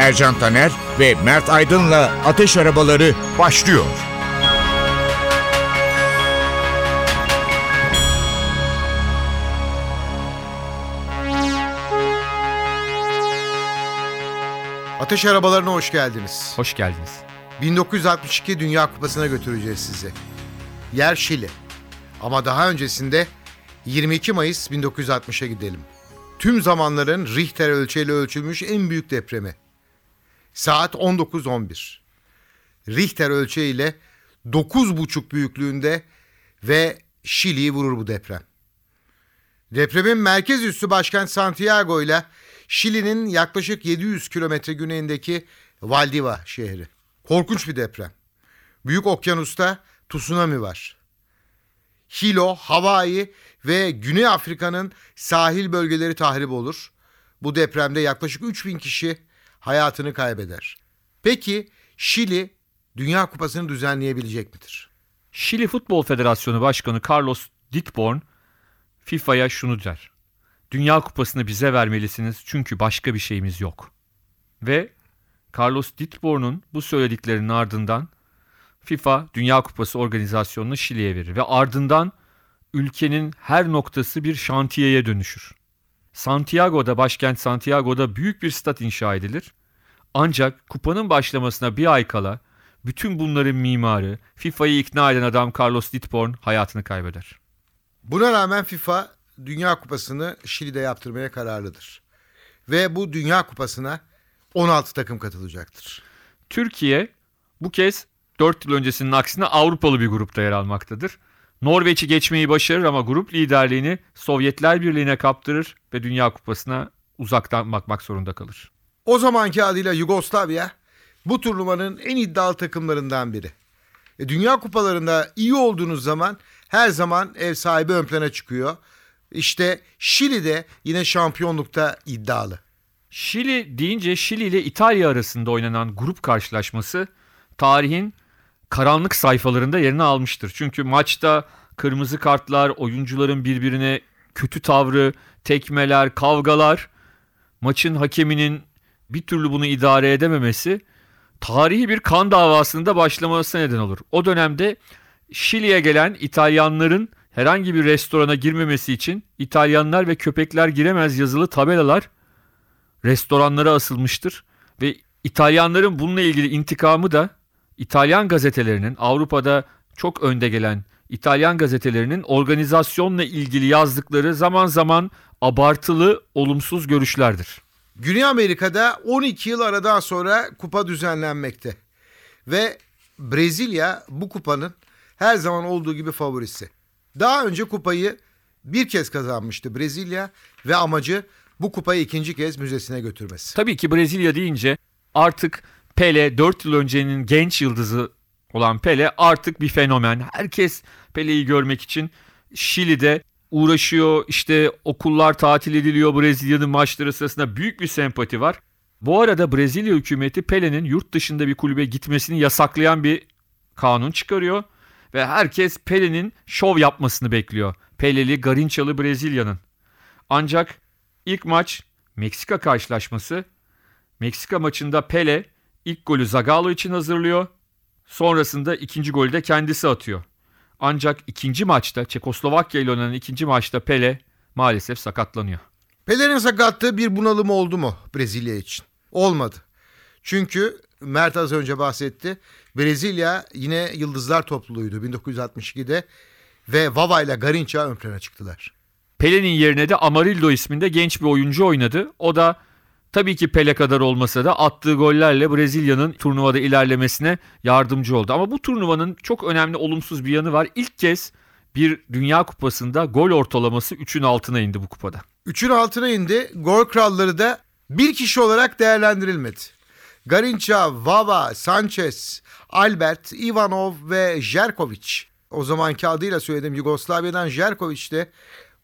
Ercan Taner ve Mert Aydın'la Ateş Arabaları başlıyor. Ateş Arabaları'na hoş geldiniz. Hoş geldiniz. 1962 Dünya Kupası'na götüreceğiz sizi. Yer Şili. Ama daha öncesinde 22 Mayıs 1960'a gidelim. Tüm zamanların Richter ölçeğiyle ölçülmüş en büyük depremi. Saat 19:11. Richter ölçeğiyle 9,5 büyüklüğünde ve Şili'yi vurur bu deprem. Depremin merkez üssü başkent Santiago ile Şili'nin yaklaşık 700 kilometre güneyindeki Valdiva şehri. Korkunç bir deprem. Büyük okyanusta tsunami var. Hilo, Hawaii ve Güney Afrika'nın sahil bölgeleri tahrip olur. Bu depremde yaklaşık 3000 kişi hayatını kaybeder. Peki Şili Dünya Kupası'nı düzenleyebilecek midir? Şili Futbol Federasyonu Başkanı Carlos Dittborn FIFA'ya şunu der: Dünya Kupası'nı bize vermelisiniz çünkü başka bir şeyimiz yok. Ve Carlos Dittborn'un bu söylediklerinin ardından FIFA Dünya Kupası organizasyonunu Şili'ye verir ve ardından ülkenin her noktası bir şantiyeye dönüşür. Santiago'da, başkent Santiago'da büyük bir stat inşa edilir. Ancak kupanın başlamasına bir ay kala bütün bunların mimarı, FIFA'yı ikna eden adam Carlos Dittborn hayatını kaybeder. Buna rağmen FIFA Dünya Kupası'nı Şili'de yaptırmaya kararlıdır. Ve bu Dünya Kupası'na 16 takım katılacaktır. Türkiye bu kez 4 yıl öncesinin aksine Avrupalı bir grupta yer almaktadır. Norveç'i geçmeyi başarır ama grup liderliğini Sovyetler Birliği'ne kaptırır ve Dünya Kupası'na uzaktan bakmak zorunda kalır. O zamanki adıyla Yugoslavya bu turnuvanın en iddialı takımlarından biri. Dünya Kupalarında iyi olduğunuz zaman her zaman ev sahibi ön plana çıkıyor. İşte Şili de yine şampiyonlukta iddialı. Şili deyince Şili ile İtalya arasında oynanan grup karşılaşması tarihin karanlık sayfalarında yerini almıştır. Çünkü maçta kırmızı kartlar, oyuncuların birbirine kötü tavrı, tekmeler, kavgalar, maçın hakeminin bir türlü bunu idare edememesi tarihi bir kan davasında başlamasına neden olur. O dönemde Şili'ye gelen İtalyanların herhangi bir restorana girmemesi için "İtalyanlar ve köpekler giremez" yazılı tabelalar restoranlara asılmıştır ve İtalyanların bununla ilgili intikamı da İtalyan gazetelerinin, Avrupa'da çok önde gelen İtalyan gazetelerinin organizasyonla ilgili yazdıkları zaman zaman abartılı, olumsuz görüşlerdir. Güney Amerika'da 12 yıl aradan sonra kupa düzenlenmekte ve Brezilya bu kupanın her zaman olduğu gibi favorisi. Daha önce kupayı bir kez kazanmıştı Brezilya ve amacı bu kupayı ikinci kez müzesine götürmesi. Tabii ki Brezilya deyince artık Pele, 4 yıl öncenin genç yıldızı olan Pele artık bir fenomen. Herkes Pele'yi görmek için Şili'de uğraşıyor. İşte okullar tatil ediliyor. Brezilya'nın maçları sırasında büyük bir sempati var. Bu arada Brezilya hükümeti Pele'nin yurt dışında bir kulübe gitmesini yasaklayan bir kanun çıkarıyor. Ve herkes Pele'nin şov yapmasını bekliyor. Pele'li, Garrincha'lı Brezilya'nın. Ancak ilk maç Meksika karşılaşması. Meksika maçında Pele ilk golü Zagalo için hazırlıyor. Sonrasında ikinci golü de kendisi atıyor. Ancak ikinci maçta, Çekoslovakya ile oynanan ikinci maçta Pele maalesef sakatlanıyor. Pele'nin sakatlığı bir bunalım oldu mu Brezilya için? Olmadı. Çünkü Mert az önce bahsetti. Brezilya yine yıldızlar topluluğuydu 1962'de ve Vava ile Garrincha ön plana çıktılar. Pele'nin yerine de Amarildo isminde genç bir oyuncu oynadı. O da tabii ki Pele kadar olmasa da attığı gollerle Brezilya'nın turnuvada ilerlemesine yardımcı oldu. Ama bu turnuvanın çok önemli olumsuz bir yanı var. İlk kez bir Dünya Kupası'nda gol ortalaması 3'ün altına indi bu kupada. 3'ün altına indi. Gol kralları da bir kişi olarak değerlendirilmedi. Garrincha, Vava, Sánchez, Albert, Ivanov ve Jerković. O zamanki adıyla söyledim, Yugoslavya'dan Jerković de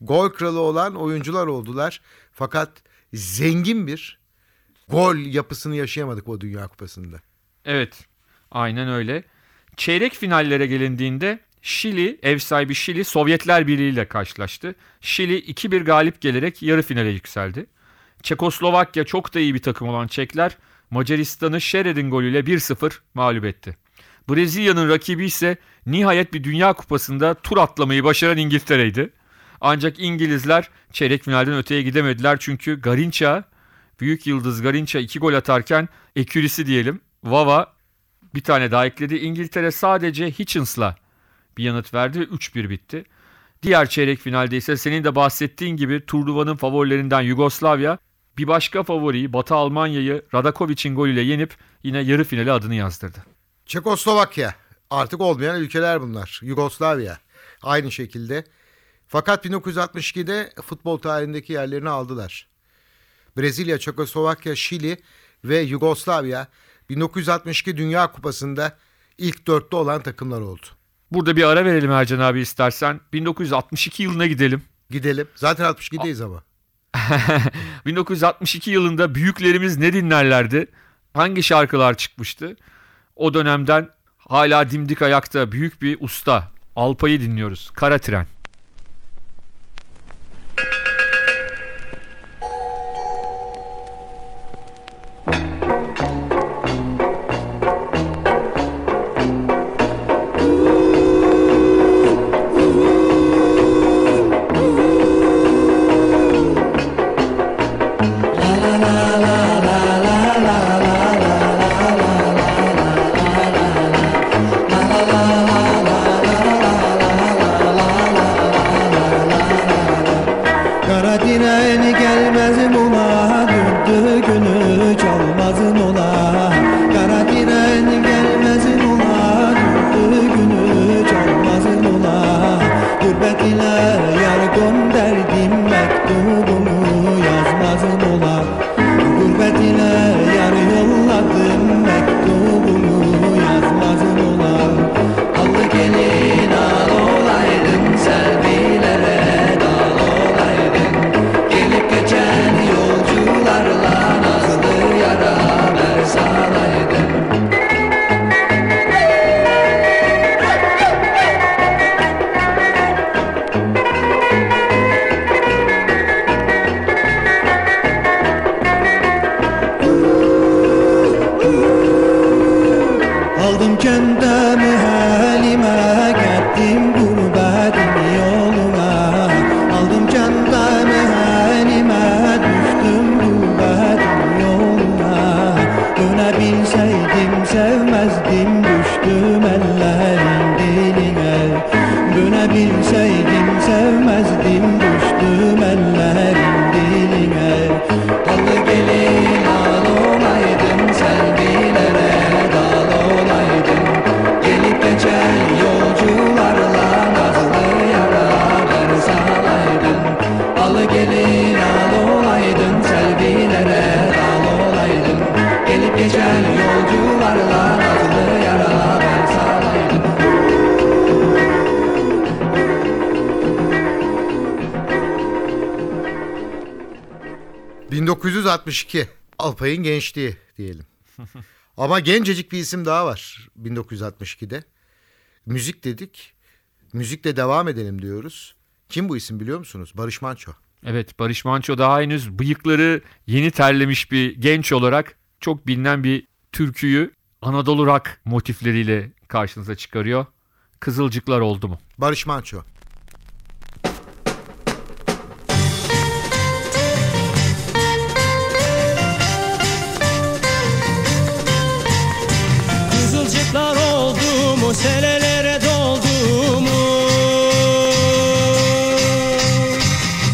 gol kralı olan oyuncular oldular. Fakat zengin bir gol yapısını yaşayamadık o Dünya Kupası'nda. Evet, aynen öyle. Çeyrek finallere gelindiğinde Şili, ev sahibi Şili, Sovyetler Birliği ile karşılaştı. Şili 2-1 galip gelerek yarı finale yükseldi. Çekoslovakya, çok da iyi bir takım olan Çekler, Macaristan'ı Şeredin golüyle 1-0 mağlup etti. Brezilya'nın rakibi ise nihayet bir Dünya Kupası'nda tur atlamayı başaran İngiltere'ydi. Ancak İngilizler çeyrek finalden öteye gidemediler çünkü Garrincha, büyük yıldız Garrincha 2 gol atarken ekürisi diyelim, Vava bir tane daha ekledi. İngiltere sadece Hitchins'la bir yanıt verdi ve 3-1 bitti. Diğer çeyrek finalde ise senin de bahsettiğin gibi turnuvanın favorilerinden Yugoslavya, bir başka favoriyi Batı Almanya'yı Radaković'in golüyle yenip yine yarı finale adını yazdırdı. Çekoslovakya, artık olmayan ülkeler bunlar. Yugoslavya aynı şekilde. Fakat 1962'de futbol tarihindeki yerlerini aldılar. Brezilya, Çekoslovakya, Şili ve Yugoslavya 1962 Dünya Kupası'nda ilk dörtte olan takımlar oldu. Burada bir ara verelim Ercan abi istersen. 1962 yılına gidelim. Gidelim. Zaten 62'deyiz ama. 1962 yılında büyüklerimiz ne dinlerlerdi? Hangi şarkılar çıkmıştı? O dönemden hala dimdik ayakta büyük bir usta Alpay'ı dinliyoruz. Kara Tren. Alpay'ın gençliği diyelim. Ama gencecik bir isim daha var 1962'de. Müzik dedik. Müzikle devam edelim diyoruz. Kim bu isim biliyor musunuz? Barış Manço. Evet, Barış Manço daha henüz bıyıkları yeni terlemiş bir genç olarak çok bilinen bir türküyü Anadolu rock motifleriyle karşınıza çıkarıyor. Kızılcıklar oldu mu? Barış Manço. Selelere doldu mu?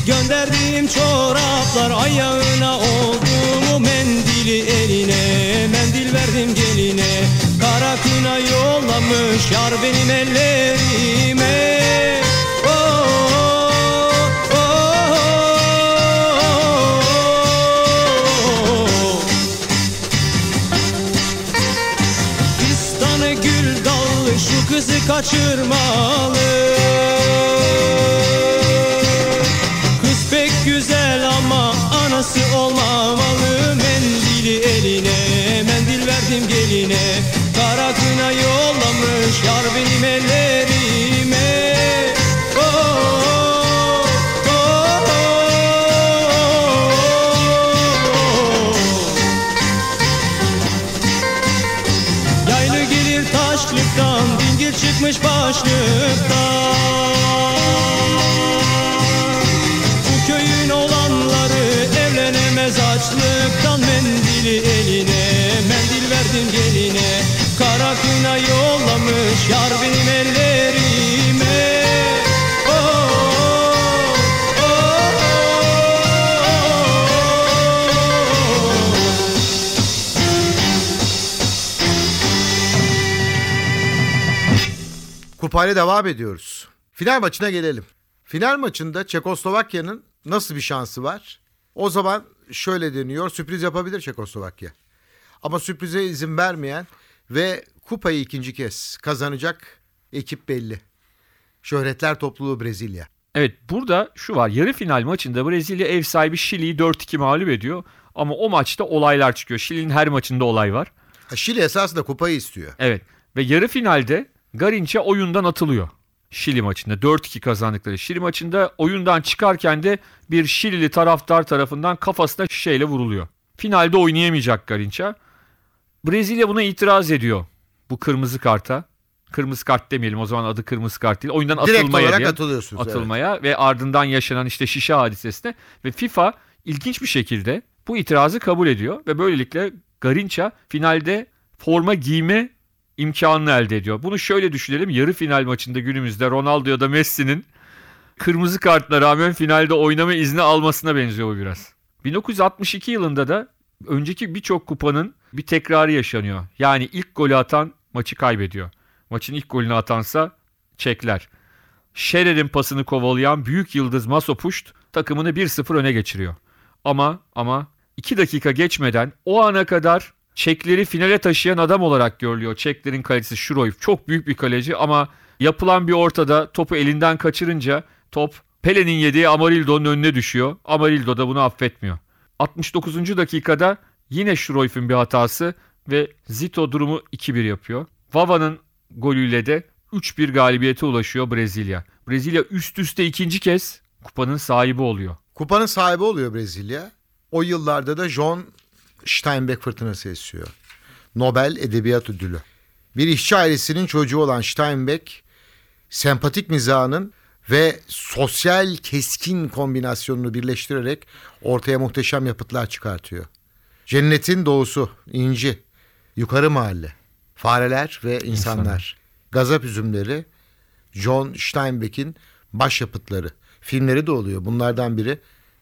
Gönderdiğim çoraplar ayağına oldu mu? Mendili eline, mendil verdim geline. Kara kına yollamış yar benim ellerime. kaçırmalı. Kız pek güzel ama anası olmamalı. Mendili eline, mendil verdim geline. Kara kına yollamış yar benim ellerime. Çıkmış başlıktan bu köyün olanları, evlenemez açlıktan. Mendili eline, mendil verdim geline. Kara kına yollamış yar benim ellerime. Kupayla devam ediyoruz. Final maçına gelelim. Final maçında Çekoslovakya'nın nasıl bir şansı var? O zaman şöyle deniyor, sürpriz yapabilir Çekoslovakya. Ama sürprize izin vermeyen ve kupayı ikinci kez kazanacak ekip belli. Şöhretler topluluğu Brezilya. Evet, burada şu var, yarı final maçında Brezilya ev sahibi Şili'yi 4-2 mağlup ediyor. Ama o maçta olaylar çıkıyor. Şili'nin her maçında olay var. Şili esasında kupayı istiyor. Evet ve yarı finalde Garrincha oyundan atılıyor Şili maçında. 4-2 kazandıkları Şili maçında oyundan çıkarken de bir Şilili taraftar tarafından kafasına şişeyle vuruluyor. Finalde oynayamayacak Garrincha. Brezilya buna itiraz ediyor. Bu kırmızı karta. Kırmızı kart demeyelim o zaman, adı kırmızı kart değil. Oyundan direkt atılmaya olarak diye, atılıyorsunuz. Atılmaya, evet. Ve ardından yaşanan işte şişe hadisesine. Ve FIFA ilginç bir şekilde bu itirazı kabul ediyor. Ve böylelikle Garrincha finalde forma giyme imkanını elde ediyor. Bunu şöyle düşünelim. Yarı final maçında günümüzde Ronaldo ya da Messi'nin kırmızı kartla rağmen finalde oynama izni almasına benziyor bu biraz. 1962 yılında da önceki birçok kupanın bir tekrarı yaşanıyor. Yani ilk golü atan maçı kaybediyor. Maçın ilk golünü atansa Çekler. Şeredin pasını kovalayan büyük yıldız Masopušt takımını 1-0 öne geçiriyor. Ama 2 dakika geçmeden o ana kadar Çekleri finale taşıyan adam olarak görülüyor. Çeklerin kalecisi Schreif çok büyük bir kaleci ama yapılan bir ortada topu elinden kaçırınca top Pele'nin yediği Amarildo'nun önüne düşüyor. Amarildo da bunu affetmiyor. 69. dakikada yine Schreif'in bir hatası ve Zito durumu 2-1 yapıyor. Vava'nın golüyle de 3-1 galibiyete ulaşıyor Brezilya. Brezilya üst üste ikinci kez kupanın sahibi oluyor. Kupanın sahibi oluyor Brezilya. O yıllarda da John Steinbeck fırtınası esiyor. Nobel Edebiyat Ödülü. Bir işçi ailesinin çocuğu olan Steinbeck, sempatik mizahının ve sosyal keskin kombinasyonunu birleştirerek ortaya muhteşem yapıtlar çıkartıyor. Cennetin Doğusu, İnci, Yukarı Mahalle, Fareler ve İnsanlar, Gazap Üzümleri, John Steinbeck'in başyapıtları. Filmleri de oluyor. Bunlardan biri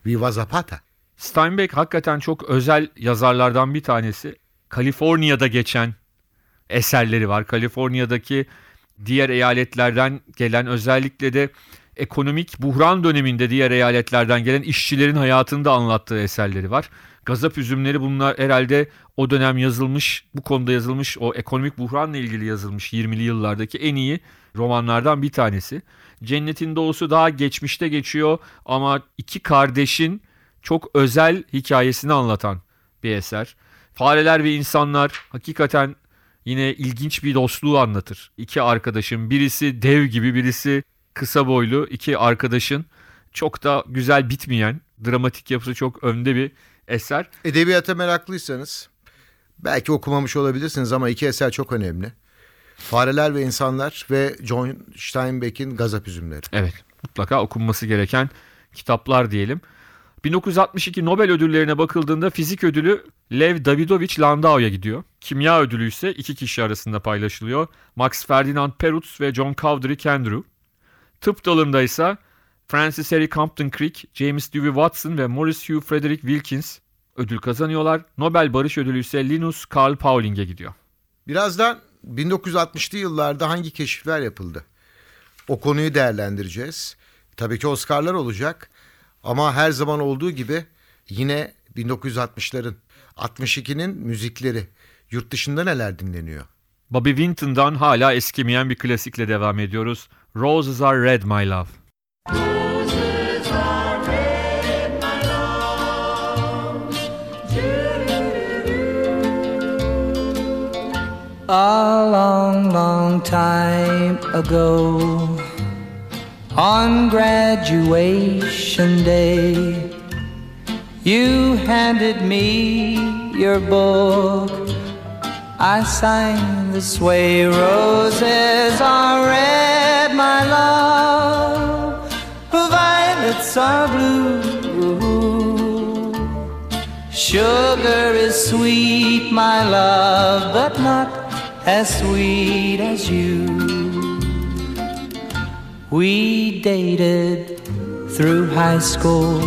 Viva Zapata. Steinbeck hakikaten çok özel yazarlardan bir tanesi. Kaliforniya'da geçen eserleri var. Kaliforniya'daki diğer eyaletlerden gelen, özellikle de ekonomik buhran döneminde diğer eyaletlerden gelen işçilerin hayatını da anlattığı eserleri var. Gazap Üzümleri, bunlar herhalde o dönem yazılmış, bu konuda yazılmış, o ekonomik buhranla ilgili yazılmış 20'li yıllardaki en iyi romanlardan bir tanesi. Cennetin Doğusu daha geçmişte geçiyor ama iki kardeşin çok özel hikayesini anlatan bir eser. Fareler ve İnsanlar hakikaten yine ilginç bir dostluğu anlatır. İki arkadaşın, birisi dev gibi, birisi kısa boylu iki arkadaşın çok da güzel bitmeyen, dramatik yapısı çok önde bir eser. Edebiyata meraklıysanız belki okumamış olabilirsiniz ama iki eser çok önemli. Fareler ve İnsanlar ve John Steinbeck'in Gazap Üzümleri. Evet, mutlaka okunması gereken kitaplar diyelim. 1962 Nobel ödüllerine bakıldığında fizik ödülü Lev Davidovich Landau'ya gidiyor. Kimya ödülü ise iki kişi arasında paylaşılıyor. Max Ferdinand Perutz ve John Cowdery Kendrew. Tıp dalında ise Francis Harry Compton Crick, James Dewey Watson ve Maurice Hugh Frederick Wilkins ödül kazanıyorlar. Nobel Barış Ödülü ise Linus Carl Pauling'e gidiyor. Birazdan 1960'lı yıllarda hangi keşifler yapıldı? O konuyu değerlendireceğiz. Tabii ki Oscar'lar olacak. Ama her zaman olduğu gibi yine 1960'ların, 62'nin müzikleri, yurt dışında neler dinleniyor? Bobby Vinton'dan hala eskimeyen bir klasikle devam ediyoruz. Roses Are Red My Love. A long, long time ago, on graduation day, you handed me your book. I signed this way, roses are red, my love, violets are blue. Sugar is sweet, my love, but not as sweet as you. We dated through high school,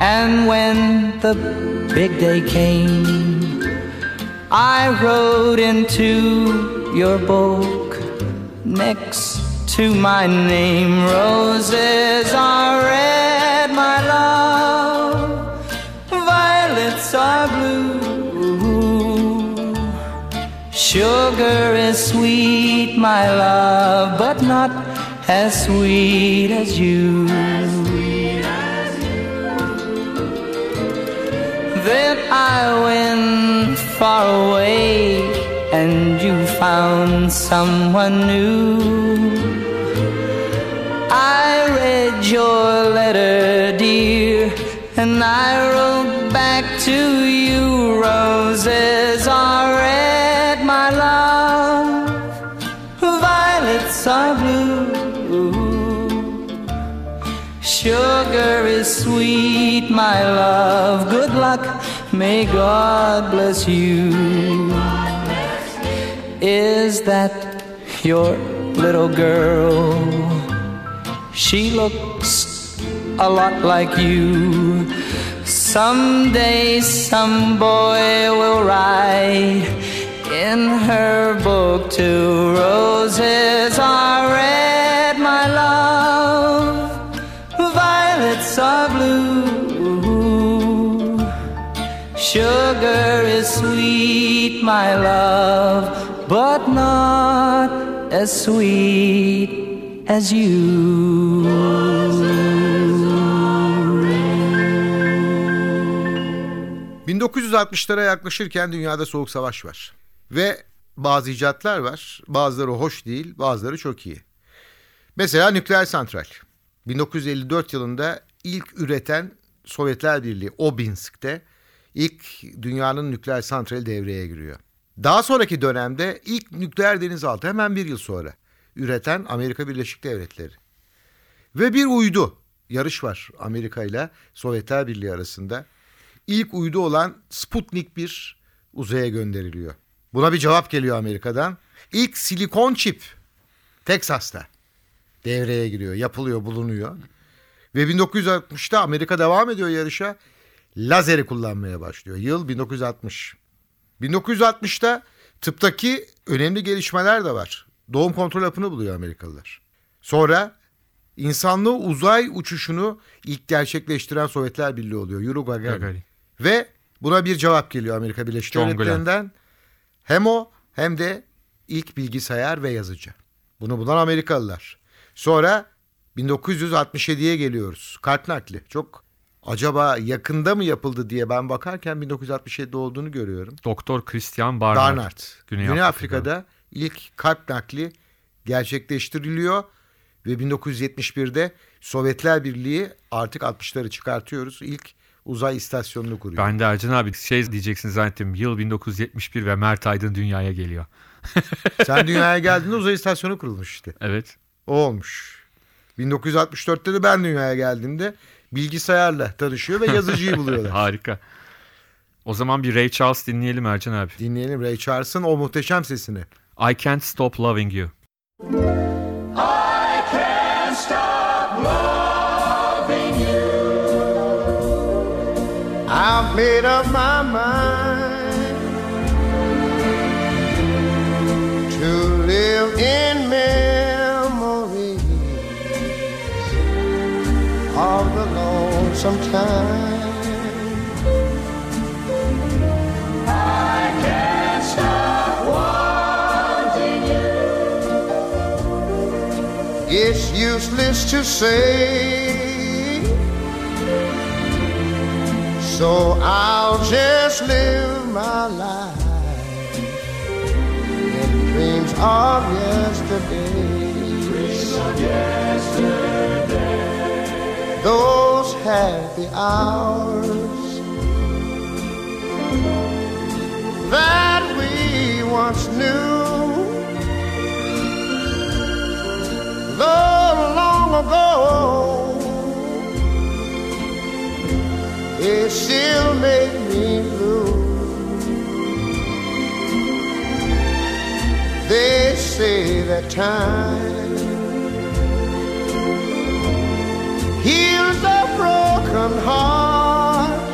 and when the big day came, I wrote into your book next to my name, roses are red, my love, violets are blue. Sugar is sweet, my love, but not as sweet as you. Then I went far away, and you found someone new. I read your letter, dear, and I wrote back to you, roses are red, my love, violets are blue. Sugar is sweet, my love, good luck, may God bless you. Is that your little girl? She looks a lot like you. Someday some boy will write in her book, two roses are red, my love, violets are blue. Sugar is sweet, my love, but not as sweet as you. 1960'lara yaklaşırken dünyada soğuk savaş var. Ve bazı icatlar var. Bazıları hoş değil, bazıları çok iyi. Mesela nükleer santral. 1954 yılında ilk üreten Sovyetler Birliği, Obinsk'te ilk dünyanın nükleer santrali devreye giriyor. Daha sonraki dönemde ilk nükleer denizaltı hemen bir yıl sonra üreten Amerika Birleşik Devletleri. Ve bir uydu. Yarış var Amerika ile Sovyetler Birliği arasında. İlk uydu olan Sputnik 1 uzaya gönderiliyor. Buna bir cevap geliyor Amerika'dan. İlk silikon çip Teksas'ta devreye giriyor, yapılıyor, bulunuyor. Ve 1960'ta Amerika devam ediyor yarışa. Lazeri kullanmaya başlıyor. Yıl 1960. 1960'ta tıptaki önemli gelişmeler de var. Doğum kontrol hapını buluyor Amerikalılar. Sonra insanlığı uzay uçuşunu ilk gerçekleştiren Sovyetler Birliği oluyor. Yuri Gagarin. Ve buna bir cevap geliyor Amerika Birleşik Devletleri'nden. Hem o hem de ilk bilgisayar ve yazıcı. Bunu bulan Amerikalılar. Sonra 1967'ye geliyoruz. Kalp nakli. Çok acaba yakında mı yapıldı diye ben bakarken 1967'de olduğunu görüyorum. Doktor Christian Barnard. Güney Afrika'da ilk kalp nakli gerçekleştiriliyor. Ve 1971'de Sovyetler Birliği artık 60'ları çıkartıyoruz. İlk uzay istasyonunu kuruyor. Ben de Ercan abi şey diyeceksin zannettim. Yıl 1971 ve Mert Aydın dünyaya geliyor. Sen dünyaya geldiğinde uzay istasyonu kurulmuş işte. Evet. O olmuş. 1964'te de ben dünyaya geldiğimde bilgisayarla tanışıyor ve yazıcıyı buluyorlar. Harika. O zaman bir Ray Charles dinleyelim Ercan abi. Dinleyelim Ray Charles'ın o muhteşem sesini. I Can't Stop Loving You. I've made up my mind to live in memories of the lonesome time. I can't stop walking. to say, so I'll just live my life in dreams of yesterday. Dreams of yesterday. Those happy hours that we once knew, though long ago, it still made me blue. They say that time heals a broken heart,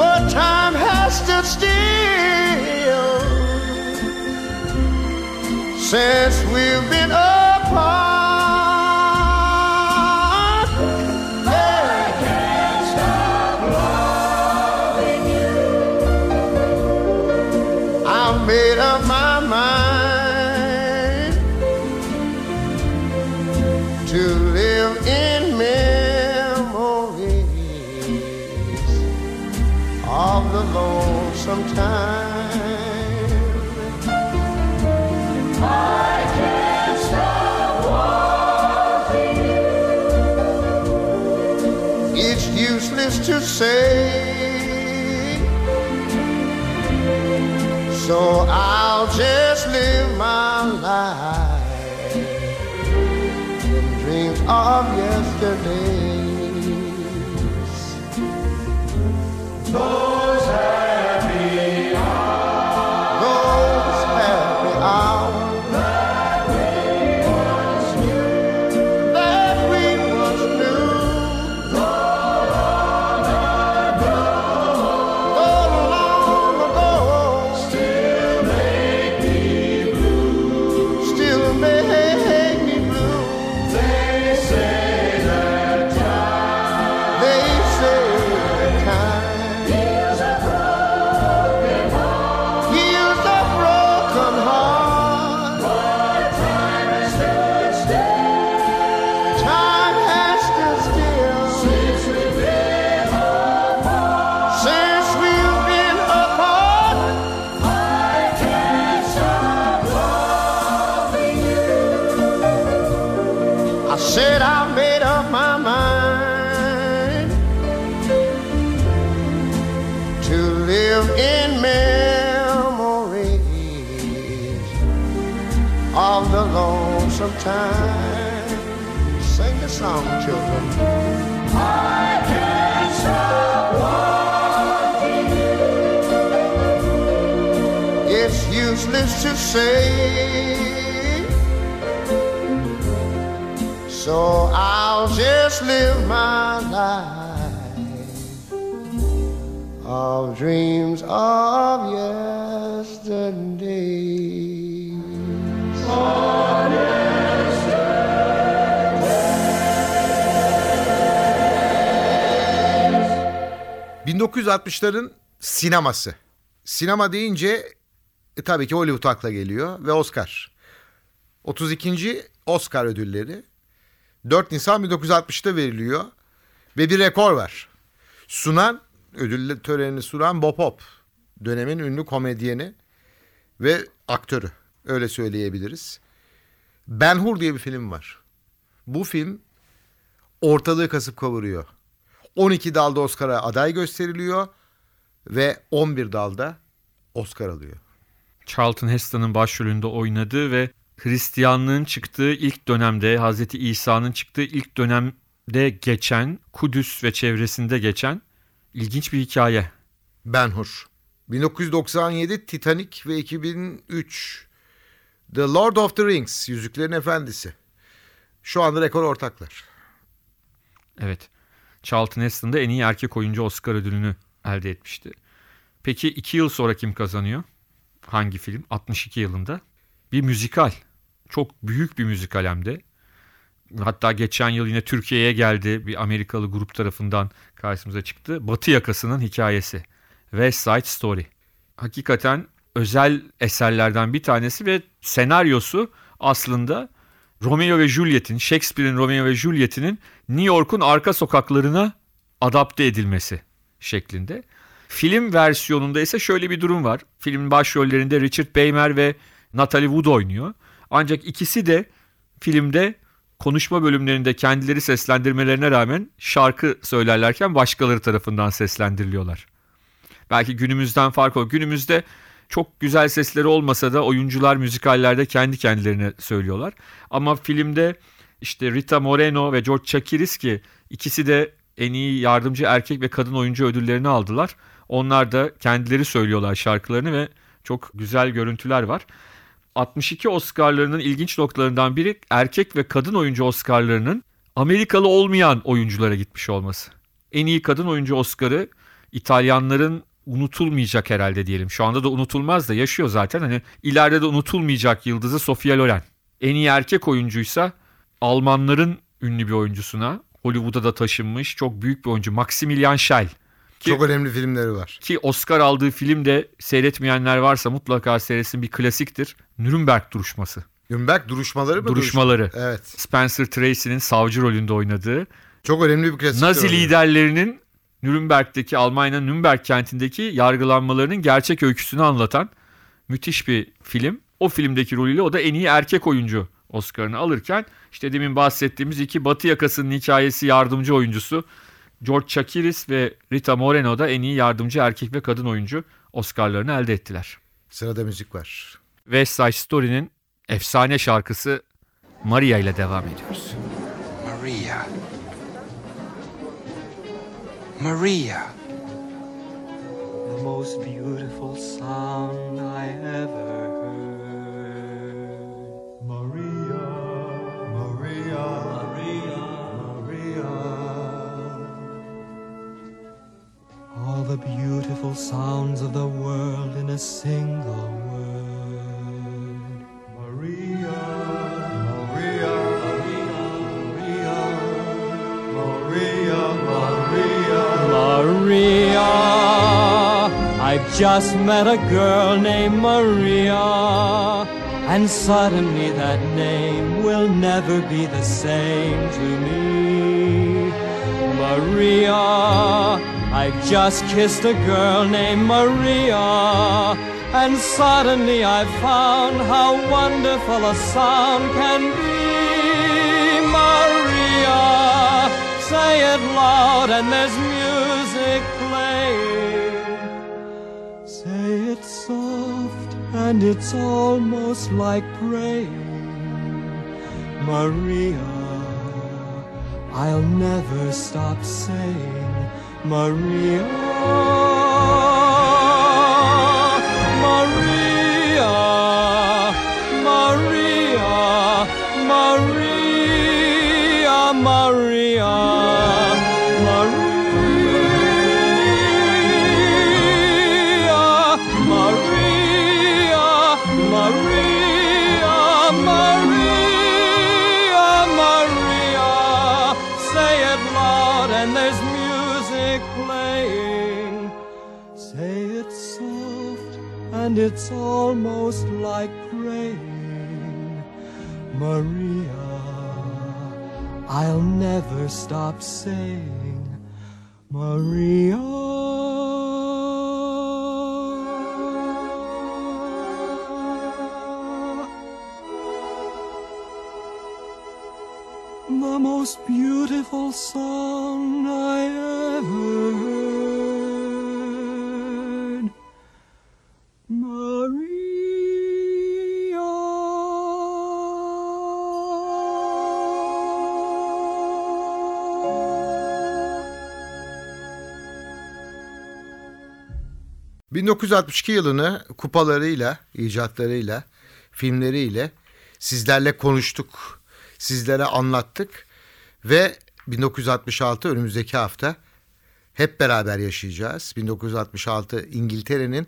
but time has stood still since we've been apart. I can't stop loving you. I've made up my mind to live in memories of the lonesome time. To say, so I'll just live my life in dreams of yesterdays. Those happy hours, those happy hours that we once knew, that we once knew. Time. Sing the song, children. I can't stop wanting you. It's useless to say, so I'll just live my life of dreams of yesterday. Oh, yeah. ...1960'ların sineması. Sinema deyince tabii ki Hollywood akla geliyor ve Oscar. 32. Oscar ödülleri 4 Nisan 1960'ta veriliyor ve bir rekor var. Sunan, ödül törenini sunan Bob Hope, dönemin ünlü komedyeni ve aktörü, öyle söyleyebiliriz. Ben Hur diye bir film var. Bu film ortalığı kasıp kavuruyor. 12 dalda Oscar'a aday gösteriliyor ve 11 dalda Oscar alıyor. Charlton Heston'ın başrolünde oynadığı ve Hristiyanlığın çıktığı ilk dönemde, Hazreti İsa'nın çıktığı ilk dönemde geçen, Kudüs ve çevresinde geçen ilginç bir hikaye. Ben Hur. 1997 Titanic ve 2003 The Lord of the Rings, Yüzüklerin Efendisi. Şu anda rekor ortaklar. Evet. Charlton Heston'da en iyi erkek oyuncu Oscar ödülünü elde etmişti. Peki 2 yıl sonra kim kazanıyor? Hangi film? 62 yılında. Bir müzikal. Çok büyük bir müzikal hem de. Hatta geçen yıl yine Türkiye'ye geldi. Bir Amerikalı grup tarafından karşımıza çıktı. Batı Yakası'nın hikayesi. West Side Story. Hakikaten özel eserlerden bir tanesi ve senaryosu aslında Romeo ve Juliet'in, Shakespeare'in Romeo ve Juliet'inin New York'un arka sokaklarına adapte edilmesi şeklinde. Film versiyonunda ise şöyle bir durum var. Filmin başrollerinde Richard Beymer ve Natalie Wood oynuyor. Ancak ikisi de filmde konuşma bölümlerinde kendileri seslendirmelerine rağmen şarkı söylerlerken başkaları tarafından seslendiriliyorlar. Belki günümüzden fark o. Günümüzde çok güzel sesleri olmasa da oyuncular müzikallerde kendi kendilerine söylüyorlar. Ama filmde işte Rita Moreno ve George Chakiris, ki ikisi de en iyi yardımcı erkek ve kadın oyuncu ödüllerini aldılar. Onlar da kendileri söylüyorlar şarkılarını ve çok güzel görüntüler var. 62 Oscar'larının ilginç noktalarından biri erkek ve kadın oyuncu Oscar'larının Amerikalı olmayan oyunculara gitmiş olması. En iyi kadın oyuncu Oscar'ı İtalyanların unutulmayacak herhalde diyelim. Şu anda da unutulmaz da, yaşıyor zaten. Hani ileride de unutulmayacak yıldızı Sofia Loren. En iyi erkek oyuncuysa Almanların ünlü bir oyuncusuna, Hollywood'a da taşınmış çok büyük bir oyuncu Maximilian Schell. Çok önemli filmleri var. Ki Oscar aldığı film de, seyretmeyenler varsa mutlaka seyretsin, bir klasiktir. Nürnberg Duruşması. Nürnberg Duruşmaları mı? Duruşmaları. Evet. Spencer Tracy'nin savcı rolünde oynadığı. Çok önemli bir klasik. Nazi liderlerinin Nürnberg'deki, Almanya'nın Nürnberg kentindeki yargılanmalarının gerçek öyküsünü anlatan müthiş bir film. O filmdeki rolüyle o da en iyi erkek oyuncu Oscar'ını alırken, işte demin bahsettiğimiz iki Batı Yakası'nın hikayesi yardımcı oyuncusu George Chakiris ve Rita Moreno da en iyi yardımcı erkek ve kadın oyuncu Oscar'larını elde ettiler. Sırada müzik var. West Side Story'nin efsane şarkısı Maria ile devam ediyoruz. Maria. Maria. The most beautiful song I ever heard. Maria, Maria, Maria, Maria. All the beautiful sounds of the world in a single word. Maria, Maria, Maria, Maria, Maria, Maria. Maria, I've just met a girl named Maria, and suddenly that name will never be the same to me. Maria, I've just kissed a girl named Maria, and suddenly I've found how wonderful a sound can be. Maria, say it loud and there's music playing. Say it soft and it's almost like praying. Maria, I'll never stop saying Maria, Maria, Maria, Maria, Maria. And it's almost like praying, Maria, I'll never stop saying, Maria. The most beautiful song I ever heard. Maria. ...1962 yılını kupalarıyla, icatlarıyla, filmleriyle sizlerle konuştuk, sizlere anlattık ve 1966 önümüzdeki hafta hep beraber yaşayacağız. 1966 İngiltere'nin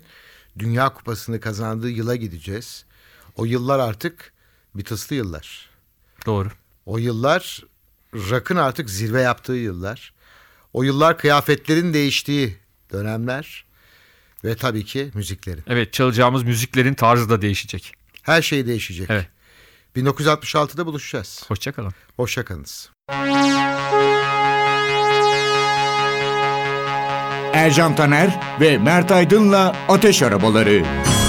Dünya Kupası'nı kazandığı yıla gideceğiz. O yıllar artık Beatles'lı yıllar. Doğru. O yıllar rock'ın artık zirve yaptığı yıllar. O yıllar kıyafetlerin değiştiği dönemler. Ve tabii ki müziklerin. Evet, çalacağımız müziklerin tarzı da değişecek. Her şey değişecek. Evet. 1966'da buluşacağız. Hoşçakalın. Hoşçakalınız. Ercan Taner ve Mert Aydın'la Ateş Arabaları.